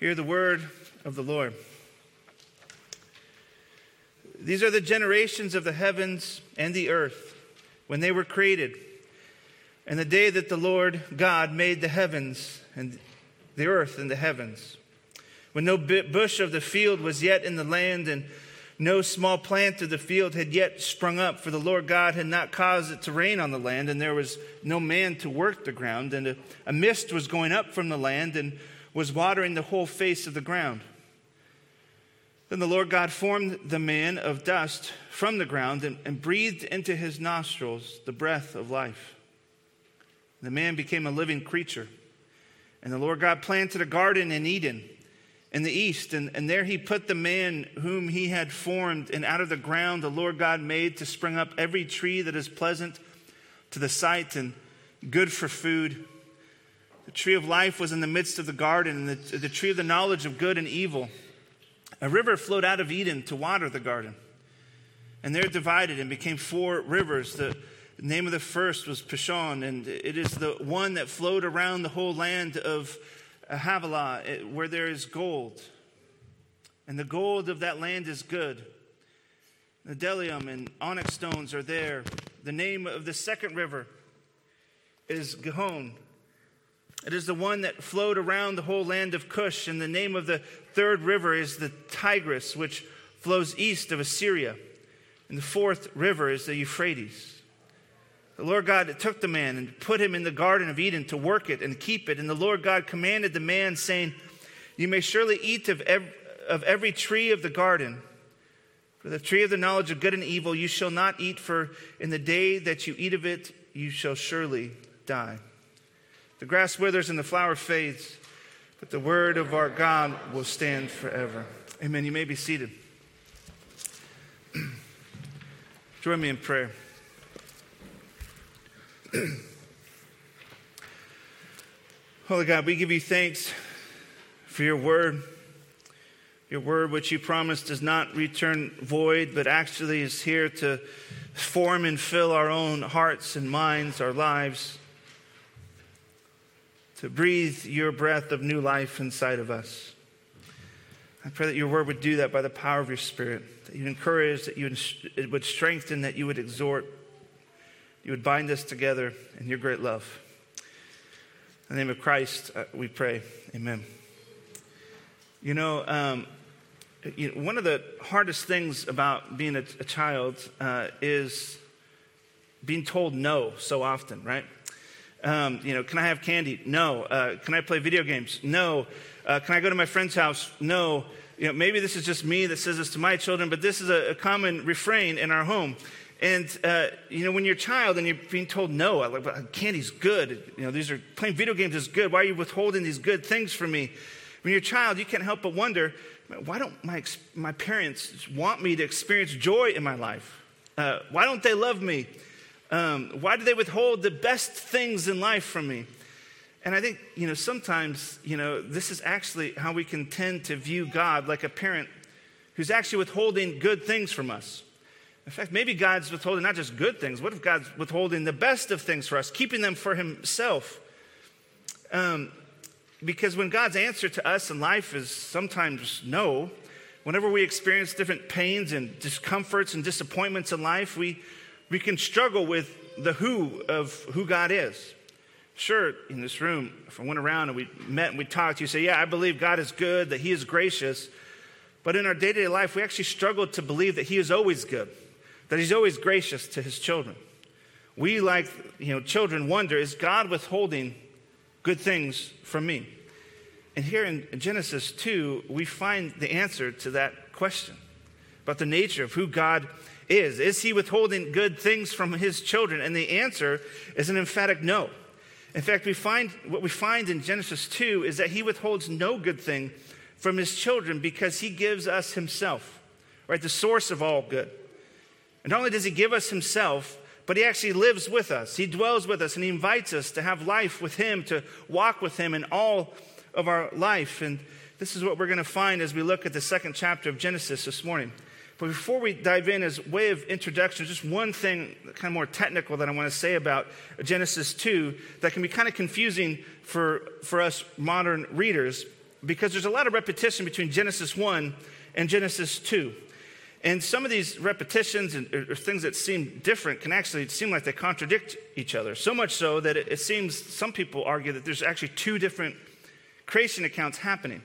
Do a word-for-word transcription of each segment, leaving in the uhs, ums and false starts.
Hear the word of the Lord. These are the generations of the heavens and the earth when they were created, and the day that the Lord God made the heavens and the earth and the heavens, when no bush of the field was yet in the land, and no small plant of the field had yet sprung up, for the Lord God had not caused it to rain on the land, and there was no man to work the ground, and a, a mist was going up from the land and was watering the whole face of the ground. Then the Lord God formed the man of dust from the ground and, and breathed into his nostrils the breath of life. The man became a living creature. And the Lord God planted a garden in Eden in the east, and, and there he put the man whom he had formed, and out of the ground the Lord God made to spring up every tree that is pleasant to the sight and good for food. The tree of life was in the midst of the garden, and the, the tree of the knowledge of good and evil. A river flowed out of Eden to water the garden, and there it divided and became four rivers. The name of the first was Pishon, and it is the one that flowed around the whole land of Havilah, where there is gold. And the gold of that land is good. Nedellium and onyx stones are there. The name of the second river is Gihon. It is the one that flowed around the whole land of Cush, and the name of the third river is the Tigris, which flows east of Assyria. And the fourth river is the Euphrates. The Lord God took the man and put him in the Garden of Eden to work it and keep it. And the Lord God commanded the man, saying, "You may surely eat of every, of every tree of the garden, for the tree of the knowledge of good and evil you shall not eat, for in the day that you eat of it you shall surely die." The grass withers and the flower fades, but the word of our God will stand forever. Amen. You may be seated. Join me in prayer. Holy God, we give you thanks for your word. Your word, which you promised does not return void, but actually is here to form and fill our own hearts and minds, our lives, to breathe your breath of new life inside of us. I pray that your word would do that by the power of your Spirit, that you'd encourage, that you would strengthen, that you would exhort, you would bind us together in your great love. In the name of Christ, uh, we pray. Amen. You know, um, you know, one of the hardest things about being a, a child uh, is being told no so often, right? Um, you know, can I have candy? No. Uh, can I play video games? No. Uh, can I go to my friend's house? No. You know, maybe this is just me that says this to my children, but this is a, a common refrain in our home. And, uh, you know, when you're a child and you're being told no, like, candy's good. You know, these are playing video games is good. Why are you withholding these good things from me? When you're a child, you can't help but wonder, why don't my, my parents want me to experience joy in my life? Uh, why don't they love me? Um, why do they withhold the best things in life from me? And I think, you know, sometimes, you know, this is actually how we can tend to view God, like a parent who's actually withholding good things from us. In fact, maybe God's withholding not just good things. What if God's withholding the best of things for us, keeping them for himself? Um, because when God's answer to us in life is sometimes no, whenever we experience different pains and discomforts and disappointments in life, we we can struggle with the who of who God is. Sure, in this room, if I went around and we met and we talked, you say, yeah, I believe God is good, that he is gracious. But in our day-to-day life, we actually struggle to believe that he is always good, that he's always gracious to his children. We, like you know, children, wonder, is God withholding good things from me? And here in Genesis two, we find the answer to that question about the nature of who God is. Is he withholding good things from his children? And the answer is an emphatic no. In fact, we find what we find in Genesis two is that he withholds no good thing from his children because he gives us himself, right? The source of all good. And not only does he give us himself, but he actually lives with us. He dwells with us, and he invites us to have life with him, to walk with him in all of our life. And this is what we're going to find as we look at the second chapter of Genesis this morning. But before we dive in, as way of introduction, just one thing kind of more technical that I want to say about Genesis two that can be kind of confusing for, for us modern readers. because there's a lot of repetition between Genesis one and Genesis two. And some of these repetitions and or things that seem different can actually seem like they contradict each other. So much so that it, it seems some people argue that there's actually two different creation accounts happening.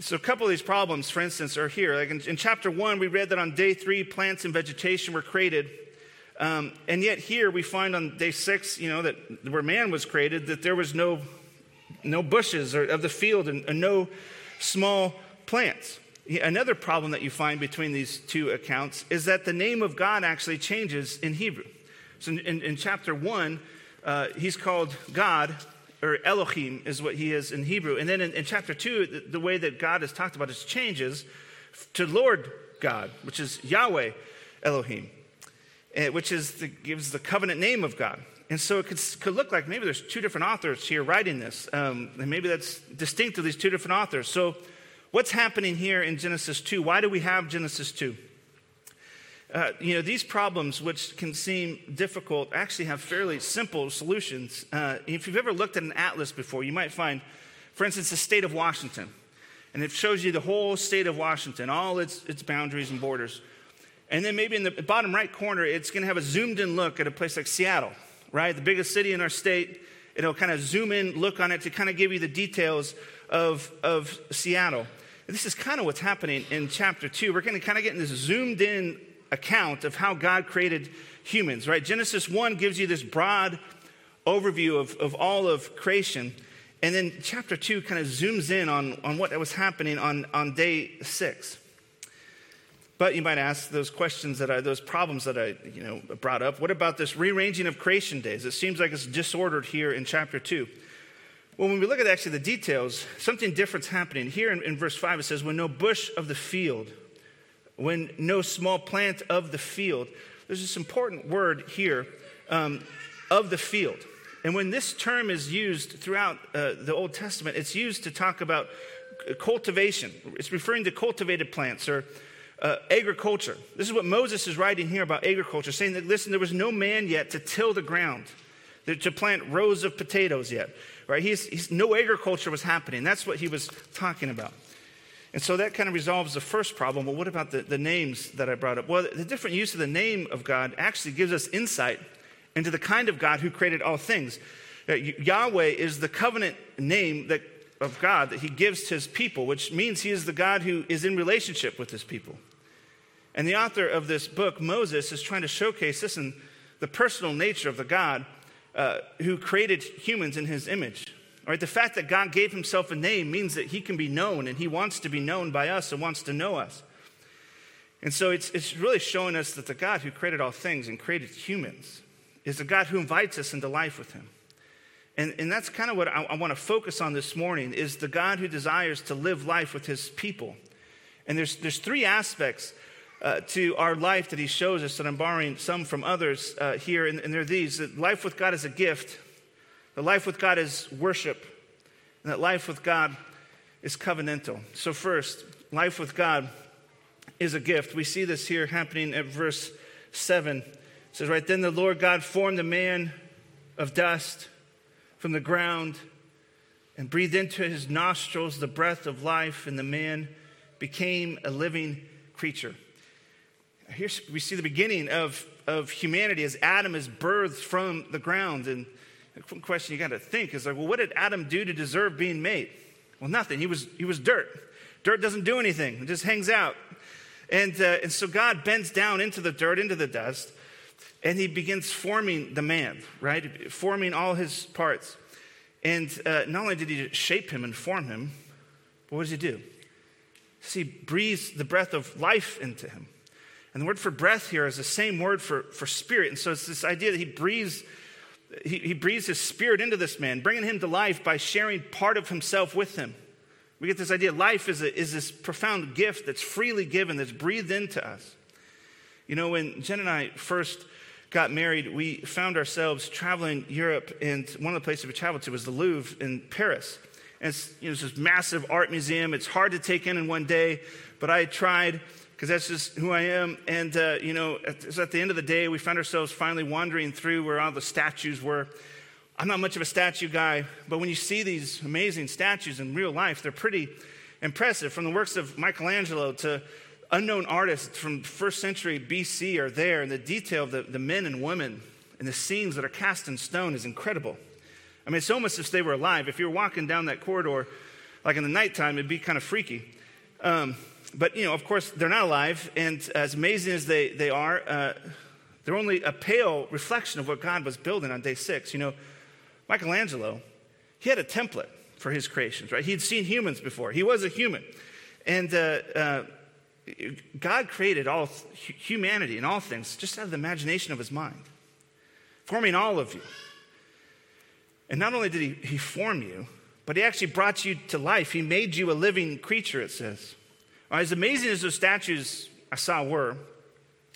So a couple of these problems, for instance, are here. Like in, in chapter one, we read that on day three, plants and vegetation were created. Um, and yet here we find on day six, you know, that where man was created, that there was no, no bushes or, of the field and, and no small plants. Another problem that you find between these two accounts is that the name of God actually changes in Hebrew. So in, in, in chapter one, uh, he's called God, or Elohim is what he is in Hebrew. And then in, in chapter two, the, the way that God is talked about is changes to Lord God, which is Yahweh Elohim, which is the, gives the covenant name of God. And so it could, could look like maybe there's two different authors here writing this. Um, and maybe that's distinct of these two different authors. So what's happening here in Genesis two? Why do we have Genesis two? Uh, you know, these problems, which can seem difficult, actually have fairly simple solutions. Uh, if you've ever looked at an atlas before, you might find, for instance, the state of Washington. And it shows you the whole state of Washington, all its, its boundaries and borders. And then maybe in the bottom right corner, it's going to have a zoomed-in look at a place like Seattle, right? The biggest city in our state. It'll kind of zoom in, look on it to kind of give you the details of, of Seattle. This is kind of what's happening in chapter two. We're going to kind of get in this zoomed-in account of how God created humans, right? Genesis one gives you this broad overview of, of all of creation. And then chapter two kind of zooms in on, on what was happening on, on day six. But you might ask those questions that I, those problems that I, you know, brought up. What about this rearranging of creation days? It seems like it's disordered here in chapter two. Well, when we look at actually the details, something different's happening. Here in, in verse five, it says, when no bush of the field, when no small plant of the field. There's this important word here, um, of the field. And when this term is used throughout uh, the Old Testament, it's used to talk about cultivation. It's referring to cultivated plants or uh, agriculture. This is what Moses is writing here about agriculture, saying that, listen, there was no man yet to till the ground, to plant rows of potatoes yet. Right? He's, he's, no agriculture was happening. That's what he was talking about. And so that kind of resolves the first problem. Well, what about the, the names that I brought up? Well, the different use of the name of God actually gives us insight into the kind of God who created all things. Uh, Yahweh is the covenant name that, of God that he gives to his people, which means he is the God who is in relationship with his people. And the author of this book, Moses, is trying to showcase, listen, the personal nature of the God Uh, who created humans in his image. All right, the fact that God gave himself a name means that he can be known, and he wants to be known by us and wants to know us. And so it's, it's really showing us that the God who created all things and created humans is the God who invites us into life with him. And, and that's kind of what I, I want to focus on this morning, is the God who desires to live life with his people. And there's, there's three aspects Uh, to our life that he shows us, that I'm borrowing some from others uh, here, and, and they're these, that life with God is a gift, that life with God is worship, and that life with God is covenantal. So first, life with God is a gift. We see this here happening at verse seven. It says, right, then the Lord God formed the man of dust from the ground and breathed into his nostrils the breath of life, and the man became a living creature. Here we see the beginning of, of humanity as Adam is birthed from the ground. And the question you got to think is like, well, what did Adam do to deserve being made? Well, nothing. He was he was dirt. Dirt doesn't do anything. It just hangs out. And, uh, and so God bends down into the dirt, into the dust, and he begins forming the man, right? Forming all his parts. And uh, not only did he shape him and form him, but what does he do? So he breathes the breath of life into him. And the word for breath here is the same word for, for spirit. And so it's this idea that he breathes, he, he breathes his spirit into this man, bringing him to life by sharing part of himself with him. We get this idea life is, a, is this profound gift that's freely given, that's breathed into us. You know, when Jen and I first got married, we found ourselves traveling Europe. And one of the places we traveled to was the Louvre in Paris. And it's, you know, it's this massive art museum. It's hard to take in in one day, but I tried, because that's just who I am. And, uh, you know, at, at the end of the day, we found ourselves finally wandering through where all the statues were. I'm not much of a statue guy, but when you see these amazing statues in real life, they're pretty impressive. From the works of Michelangelo to unknown artists from first century B C are there, and the detail of the, the men and women and the scenes that are cast in stone is incredible. I mean, it's almost as if they were alive. If you were walking down that corridor, like in the nighttime, it'd be kind of freaky. Um, but, you know, of course, they're not alive, and as amazing as they, they are, uh, they're only a pale reflection of what God was building on day six. You know, Michelangelo, he had a template for his creations, right? He'd seen humans before. He was a human. And uh, uh, God created all humanity and all things just out of the imagination of his mind, forming all of you. And not only did he, he form you, but he actually brought you to life. He made you a living creature, it says. Right, as amazing as those statues I saw were,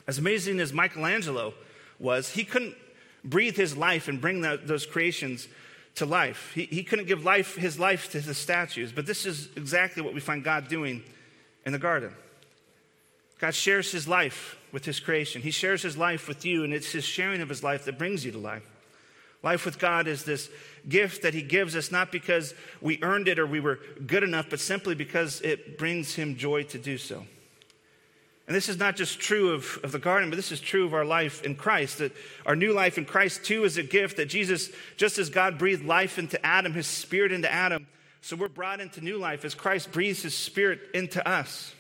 as amazing as Michelangelo was, he couldn't breathe his life and bring that, those creations to life. He, he couldn't give life his life to the statues. But this is exactly what we find God doing in the garden. God shares his life with his creation. He shares his life with you, and it's his sharing of his life that brings you to life. Life with God is this gift that he gives us, not because we earned it or we were good enough, but simply because it brings him joy to do so. And this is not just true of, of the garden, but this is true of our life in Christ, that our new life in Christ, too, is a gift that Jesus, just as God breathed life into Adam, his spirit into Adam, so we're brought into new life as Christ breathes his spirit into us.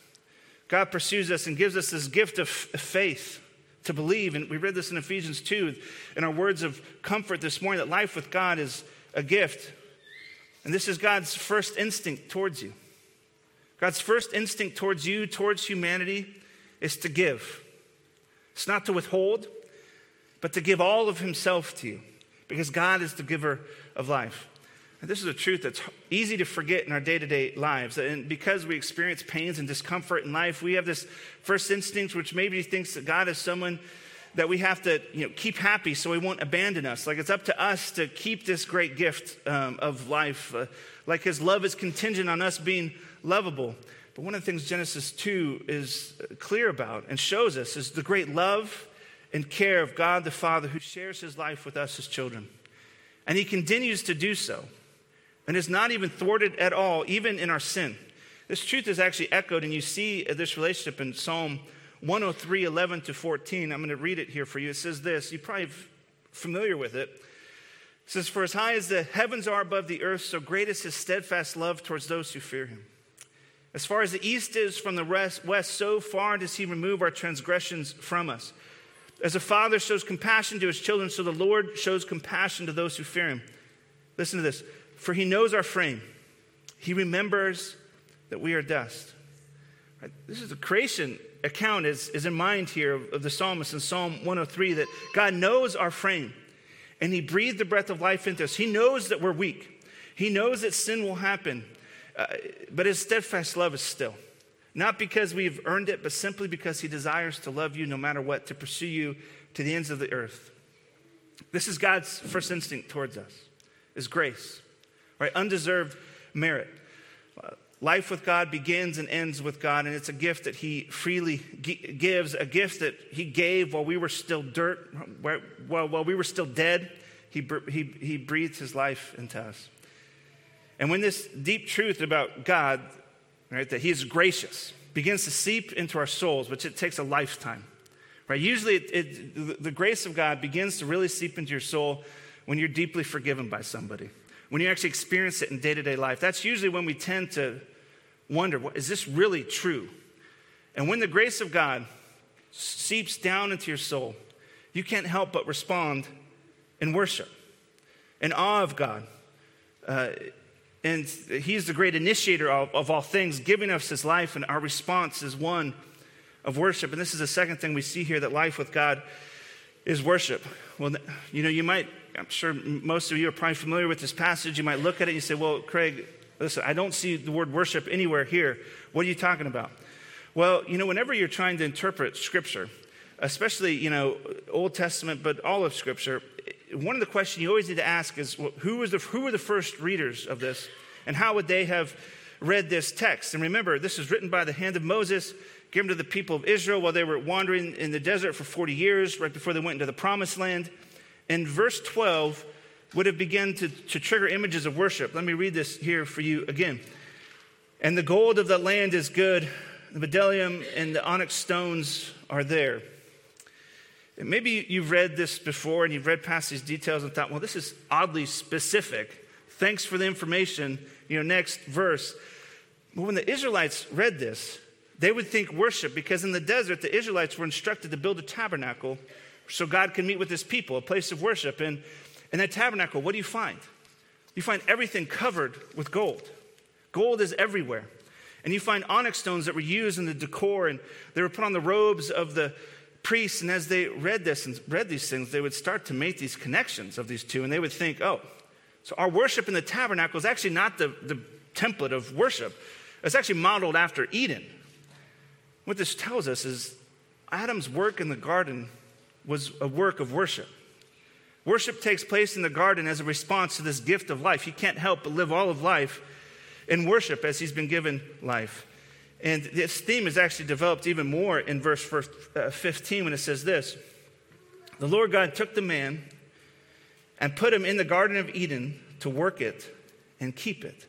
God pursues us and gives us this gift of faith to believe. And we read this in Ephesians two in our words of comfort this morning, that life with God is a gift. And this is God's first instinct towards you. God's first instinct towards you, towards humanity, is to give. It's not to withhold, but to give all of himself to you, because God is the giver of life. And this is a truth that's easy to forget in our day-to-day lives. And because we experience pains and discomfort in life, we have this first instinct, which maybe thinks that God is someone that we have to, you know, keep happy so he won't abandon us. Like it's up to us to keep this great gift um, of life. Uh, like his love is contingent on us being lovable. But one of the things Genesis two is clear about and shows us is the great love and care of God the Father, who shares his life with us as children. And he continues to do so. And is not even thwarted at all, even in our sin. This truth is actually echoed, and you see this relationship in Psalm one oh three, eleven to fourteen. I'm going to read it here for you. It says this. You're probably familiar with it. It says, "For as high as the heavens are above the earth, so great is his steadfast love towards those who fear him. As far as the east is from the west, so far does he remove our transgressions from us. As a father shows compassion to his children, so the Lord shows compassion to those who fear him." Listen to this. "For he knows our frame. He remembers that we are dust." Right? This is the creation account is, is in mind here of, of the psalmist in Psalm one oh three, that God knows our frame and he breathed the breath of life into us. He knows that we're weak. He knows that sin will happen, uh, but his steadfast love is still. Not because we've earned it, but simply because he desires to love you no matter what, to pursue you to the ends of the earth. This is God's first instinct towards us, is grace. Right? Undeserved merit. Life with God begins and ends with God, and it's a gift that he freely gi- gives, a gift that he gave while we were still dirt, while, while we were still dead. He, he, he breathes his life into us. And when this deep truth about God, right, that he is gracious, begins to seep into our souls, which it takes a lifetime. Right? Usually it, it, the grace of God begins to really seep into your soul when you're deeply forgiven by somebody. When you actually experience it in day-to-day life, that's usually when we tend to wonder, well, is this really true? And when the grace of God seeps down into your soul, you can't help but respond in worship, in awe of God. Uh, and he's the great initiator of, of all things, giving us his life, and our response is one of worship. And this is the second thing we see here, that life with God is worship. Well, you know, you might... I'm sure most of you are probably familiar with this passage. You might look at it and you say, well, Craig, listen, I don't see the word worship anywhere here. What are you talking about? Well, you know, whenever you're trying to interpret Scripture, especially, you know, Old Testament, but all of Scripture, one of the questions you always need to ask is, well, who was the, who were the first readers of this, and how would they have read this text? And remember, this is written by the hand of Moses, given to the people of Israel while they were wandering in the desert for forty years, right before they went into the Promised Land. In verse twelve, would have begun to, to trigger images of worship. Let me read this here for you again. And the gold of the land is good. The bdellium and the onyx stones are there. And maybe you've read this before and you've read past these details and thought, well, this is oddly specific. Thanks for the information. You know, next verse. But when the Israelites read this, they would think worship, because in the desert, the Israelites were instructed to build a tabernacle so God can meet with his people, a place of worship. And in that tabernacle, what do you find? You find everything covered with gold. Gold is everywhere. And you find onyx stones that were used in the decor, and they were put on the robes of the priests. And as they read this and read these things, they would start to make these connections of these two, and they would think, oh, so our worship in the tabernacle is actually not the, the template of worship. It's actually modeled after Eden. What this tells us is Adam's work in the garden was a work of worship. Worship takes place in the garden as a response to this gift of life. He can't help but live all of life in worship as he's been given life. And this theme is actually developed even more in verse fifteen when it says this. The Lord God took the man and put him in the Garden of Eden to work it and keep it.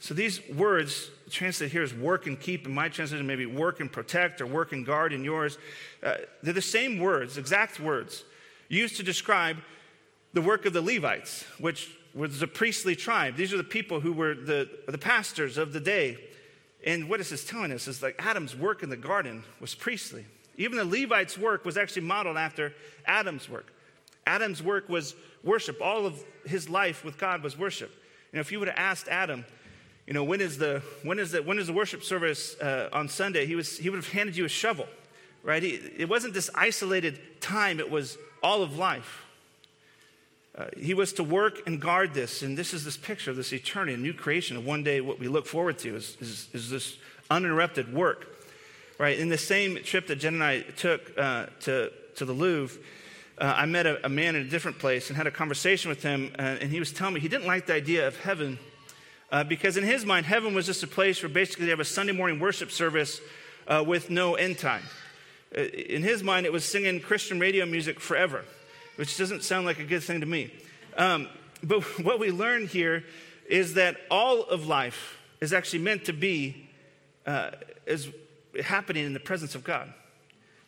So these words translated here as work and keep. In my translation, maybe work and protect or work and guard in yours. Uh, they're the same words, exact words, used to describe the work of the Levites, which was the priestly tribe. These are the people who were the, the pastors of the day. And what this is telling us is like Adam's work in the garden was priestly. Even the Levites' work was actually modeled after Adam's work. Adam's work was worship. All of his life with God was worship. You know, if you would have asked Adam, you know, when is the when is the when is the worship service uh, on Sunday? He was he would have handed you a shovel, right? He, it wasn't this isolated time. It was all of life. Uh, he was to work and guard this, and this is this picture of this eternity, a new creation of one day. What we look forward to is is, is this uninterrupted work, right? In the same trip that Jen and I took uh, to to the Louvre, uh, I met a, a man in a different place and had a conversation with him, uh, and he was telling me he didn't like the idea of heaven. Uh, because in his mind, heaven was just a place where basically they have a Sunday morning worship service uh, with no end time. In his mind, it was singing Christian radio music forever, which doesn't sound like a good thing to me. Um, but what we learn here is that all of life is actually meant to be uh, is happening in the presence of God,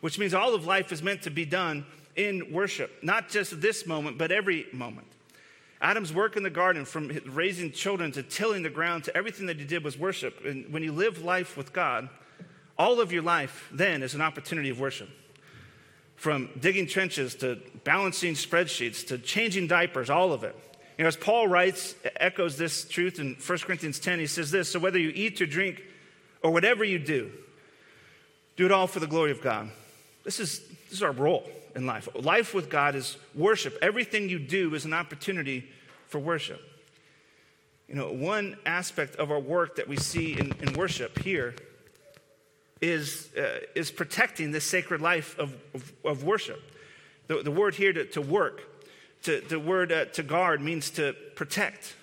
which means all of life is meant to be done in worship, not just this moment, but every moment. Adam's work in the garden, from raising children to tilling the ground to everything that he did, was worship. And when you live life with God, all of your life then is an opportunity of worship. From digging trenches to balancing spreadsheets to changing diapers, all of it. You know, as Paul writes, echoes this truth in First Corinthians ten, he says this, so whether you eat or drink or whatever you do, do it all for the glory of God. This is, this is our role in life. Life with God is worship. Everything you do is an opportunity for worship. You know, one aspect of our work that we see in, in worship here is uh, is protecting this sacred life of, of, of worship. The, the word here to, to work, to, the word uh, to guard means to protect,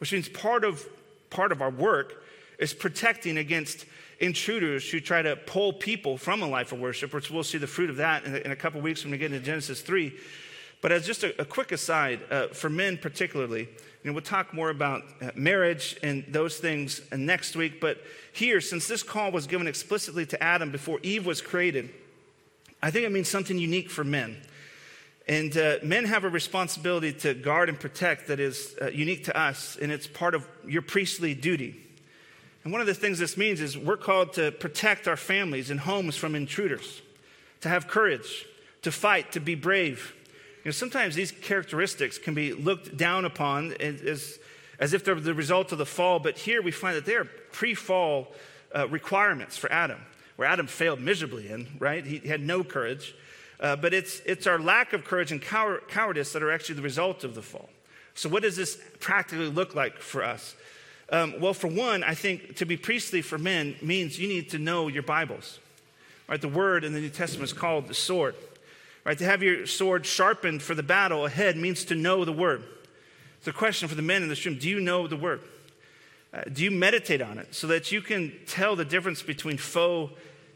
which means part of part of our work is protecting against intruders who try to pull people from a life of worship, which we'll see the fruit of that in a, in a couple weeks when we get into Genesis three. But as just a, a quick aside, uh, for men particularly, you know, we'll talk more about marriage and those things next week. But here, since this call was given explicitly to Adam before Eve was created, I think it means something unique for men. And uh, men have a responsibility to guard and protect that is uh, unique to us, and it's part of your priestly duty. And one of the things this means is we're called to protect our families and homes from intruders, to have courage, to fight, to be brave. You know, sometimes these characteristics can be looked down upon as, as if they're the result of the fall, but here we find that they are pre-fall uh, requirements for Adam, where Adam failed miserably in, right? He had no courage. Uh, but it's, it's our lack of courage and coward, cowardice that are actually the result of the fall. So what does this practically look like for us? Um, well, for one, I think to be priestly for men means you need to know your Bibles, right? The word in the New Testament is called the sword, right? To have your sword sharpened for the battle ahead means to know the word. So the question for the men in this room, do you know the word? Uh, do you meditate on it so that you can tell the difference between foe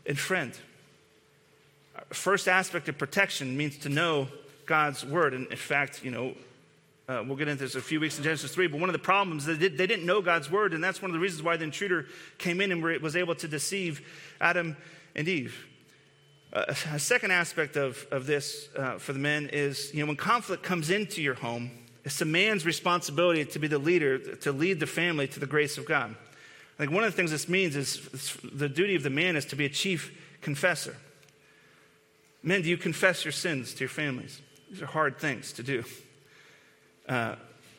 and friend? Our first aspect of protection means to know God's word. And in fact, you know, Uh, we'll get into this in a few weeks in Genesis three, but one of the problems, they, did, they didn't know God's word, and that's one of the reasons why the intruder came in and was able to deceive Adam and Eve. Uh, a second aspect of, of this uh, for the men is, you know, when conflict comes into your home, it's a man's responsibility to be the leader, to lead the family to the grace of God. Like, one of the things this means is the duty of the man is to be a chief confessor. Men, do you confess your sins to your families? These are hard things to do. Uh,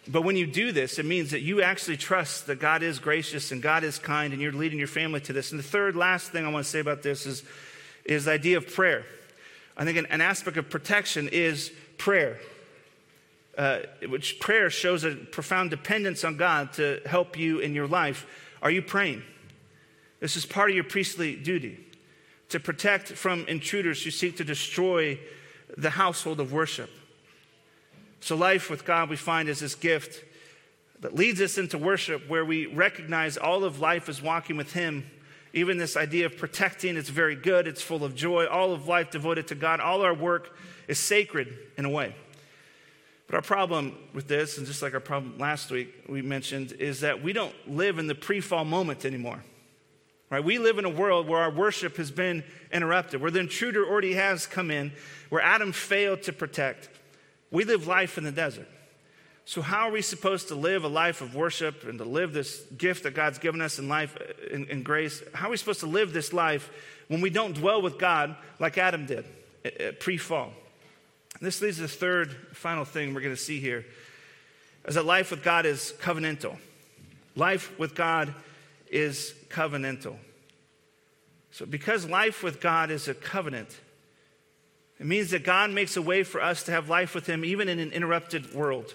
but when you do this, it means that you actually trust that God is gracious and God is kind, and you're leading your family to this. And the third, last thing I want to say about this is, is the idea of prayer. I think an, an aspect of protection is prayer, uh, which prayer shows a profound dependence on God to help you in your life. Are you praying? This is part of your priestly duty, to protect from intruders who seek to destroy the household of worship. So life with God, we find, is this gift that leads us into worship, where we recognize all of life is walking with him. Even this idea of protecting, it's very good. It's full of joy. All of life devoted to God. All our work is sacred in a way. But our problem with this, and just like our problem last week we mentioned, is that we don't live in the pre-fall moment anymore. Right? We live in a world where our worship has been interrupted, where the intruder already has come in, where Adam failed to protect. We live life in the desert. So how are we supposed to live a life of worship and to live this gift that God's given us in life, in, in grace? How are we supposed to live this life when we don't dwell with God like Adam did pre-fall? This leads to the third, final thing we're going to see here, is that life with God is covenantal. Life with God is covenantal. So because life with God is a covenant, it means that God makes a way for us to have life with him, even in an interrupted world.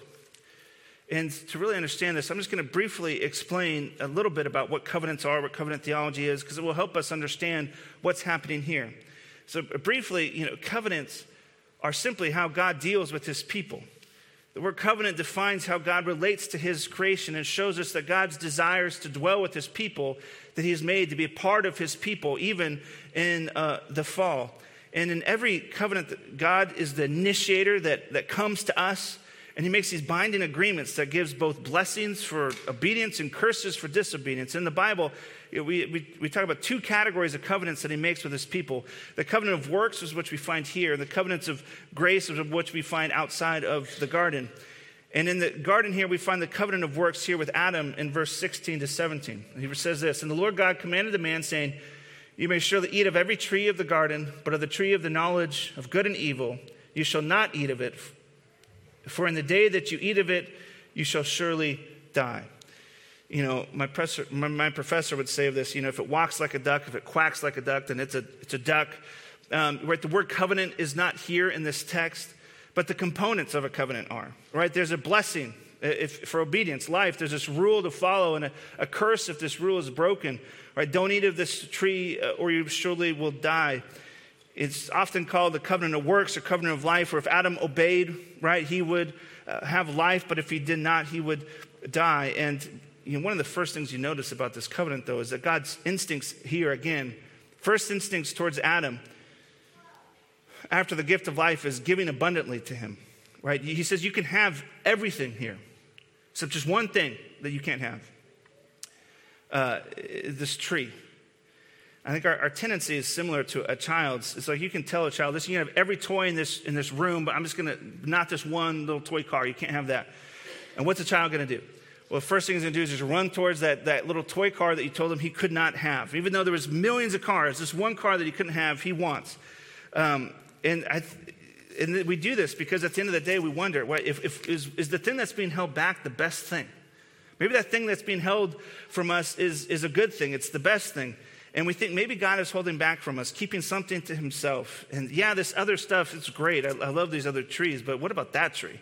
And to really understand this, I'm just going to briefly explain a little bit about what covenants are, what covenant theology is, because it will help us understand what's happening here. So briefly, you know, covenants are simply how God deals with his people. The word covenant defines how God relates to his creation and shows us that God's desires to dwell with his people, that he has made to be a part of his people, even in uh, the fall. And in every covenant, God is the initiator that, that comes to us, and he makes these binding agreements that gives both blessings for obedience and curses for disobedience. In the Bible, we, we, we talk about two categories of covenants that he makes with his people. The covenant of works is what we find here, and the covenants of grace is what we find outside of the garden. And in the garden here, we find the covenant of works here with Adam in verse sixteen to seventeen. And he says this, "And the Lord God commanded the man, saying, you may surely eat of every tree of the garden, but of the tree of the knowledge of good and evil you shall not eat of it. For in the day that you eat of it, you shall surely die." You know, my professor, my, my professor would say of this, you know, if it walks like a duck, if it quacks like a duck, then it's a, it's a duck. Um, right? The word covenant is not here in this text, but the components of a covenant are. Right? There's a blessing if, for obedience, life. There's this rule to follow, and a, a curse if this rule is broken. Right? Don't eat of this tree or you surely will die. It's often called the covenant of works or covenant of life, where if Adam obeyed, right, he would uh, have life, but if he did not, he would die. And you know, one of the first things you notice about this covenant, though, is that God's instincts here again, first instincts towards Adam, after the gift of life, is giving abundantly to him, right? He says you can have everything here, except just one thing that you can't have, uh, this tree. I think our, our tendency is similar to a child's. It's like you can tell a child, "Listen, you can have every toy in this in this room, but I'm just going to not this one little toy car. You can't have that." And what's a child going to do? Well, the first thing he's going to do is just run towards that, that little toy car that you told him he could not have. Even though there was millions of cars, this one car that he couldn't have, he wants. Um, and I, and we do this because at the end of the day, we wonder, well, if, if is, is the thing that's being held back the best thing? Maybe that thing that's being held from us is is a good thing. It's the best thing. And we think maybe God is holding back from us, keeping something to himself. And yeah, this other stuff, it's great. I, I love these other trees, but what about that tree?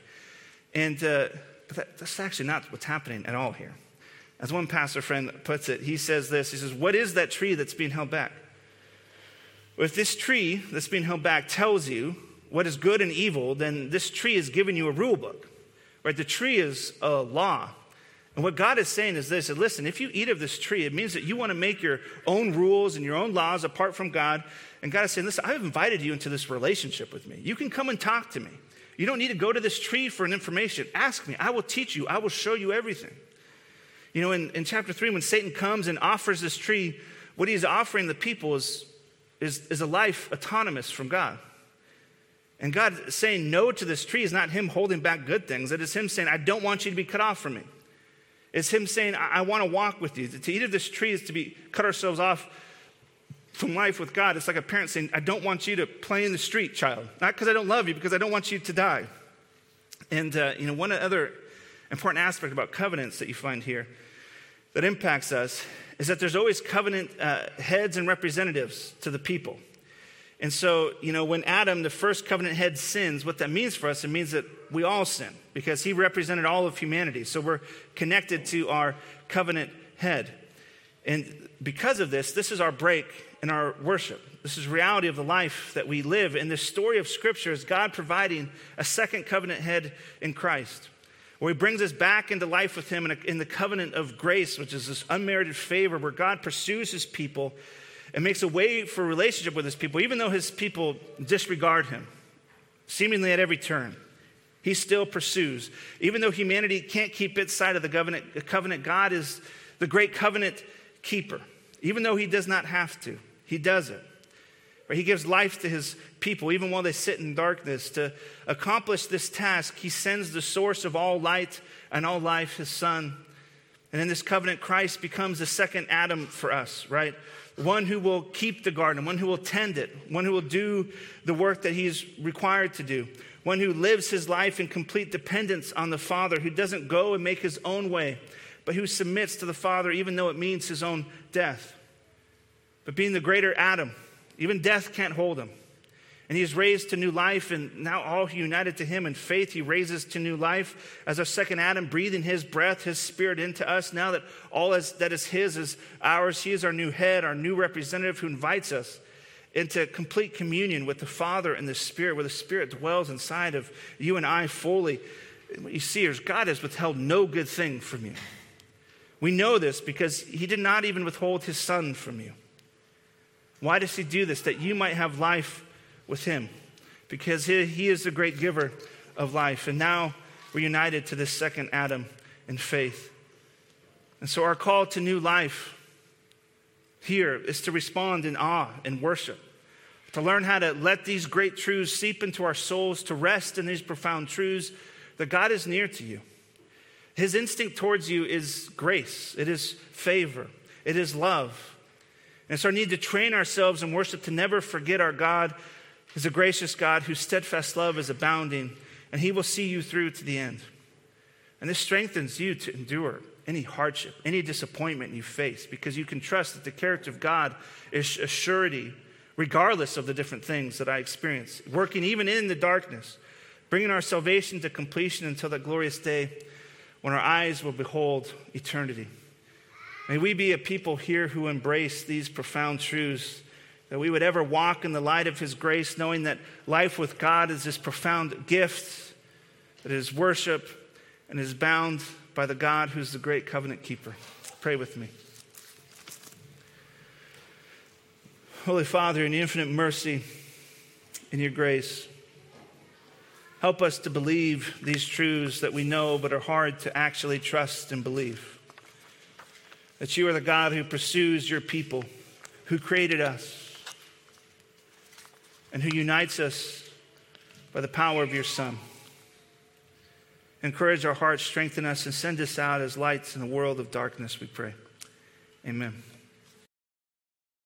And uh, but that, that's actually not what's happening at all here. As one pastor friend puts it, he says this. He says, "What is that tree that's being held back?" Well, if this tree that's being held back tells you what is good and evil, then this tree is giving you a rule book. Right? The tree is a law. And what God is saying is this, listen, if you eat of this tree, it means that you want to make your own rules and your own laws apart from God. And God is saying, listen, I've invited you into this relationship with me. You can come and talk to me. You don't need to go to this tree for an information. Ask me. I will teach you. I will show you everything. You know, in, in chapter three, when Satan comes and offers this tree, what he's offering the people is, is, is a life autonomous from God. And God saying no to this tree is not him holding back good things. It is him saying, I don't want you to be cut off from me. It's him saying, I, I want to walk with you. To eat of this tree is to be cut ourselves off from life with God. It's like a parent saying, I don't want you to play in the street, child. Not because I don't love you, because I don't want you to die. And, uh, you know, one other important aspect about covenants that you find here that impacts us is that there's always covenant uh, heads and representatives to the people. And so, you know, when Adam, the first covenant head, sins, what that means for us, it means that we all sin because he represented all of humanity. So we're connected to our covenant head. And because of this, this is our break in our worship. This is reality of the life that we live. And this story of Scripture is God providing a second covenant head in Christ, where he brings us back into life with him in, a, in the covenant of grace, which is this unmerited favor where God pursues his people and makes a way for a relationship with his people, even though his people disregard him, seemingly at every turn. He still pursues. Even though humanity can't keep its side of the covenant, the covenant, God is the great covenant keeper. Even though he does not have to, he does it. He gives life to his people, even while they sit in darkness. To accomplish this task, he sends the source of all light and all life, his Son. And in this covenant, Christ becomes the second Adam for us, right? One who will keep the garden, one who will tend it, one who will do the work that he is required to do, one who lives his life in complete dependence on the Father, who doesn't go and make his own way, but who submits to the Father even though it means his own death. But being the greater Adam, even death can't hold him. And he is raised to new life, and now all united to him in faith, he raises to new life as our second Adam, breathing his breath, his spirit into us. Now that all is, that is his is ours, he is our new head, our new representative who invites us into complete communion with the Father and the Spirit, where the Spirit dwells inside of you and I fully. What you see is God has withheld no good thing from you. We know this because he did not even withhold his Son from you. Why does he do this? That you might have life with him, because he, he is the great giver of life. And now we're united to this second Adam in faith. And so our call to new life here is to respond in awe and worship, to learn how to let these great truths seep into our souls, to rest in these profound truths that God is near to you. His instinct towards you is grace. It is favor. It is love. And it's our need to train ourselves in worship to never forget our God is a gracious God whose steadfast love is abounding, and he will see you through to the end. And this strengthens you to endure any hardship, any disappointment you face, because you can trust that the character of God is a surety, regardless of the different things that I experience, working even in the darkness, bringing our salvation to completion until that glorious day when our eyes will behold eternity. May we be a people here who embrace these profound truths, that we would ever walk in the light of his grace, knowing that life with God is this profound gift, that is worship, and is bound by the God who's the great covenant keeper. Pray with me. Holy Father, in your infinite mercy, in your grace, help us to believe these truths that we know but are hard to actually trust and believe. That you are the God who pursues your people, who created us, and who unites us by the power of your Son. Encourage our hearts, strengthen us, and send us out as lights in a world of darkness, we pray. Amen.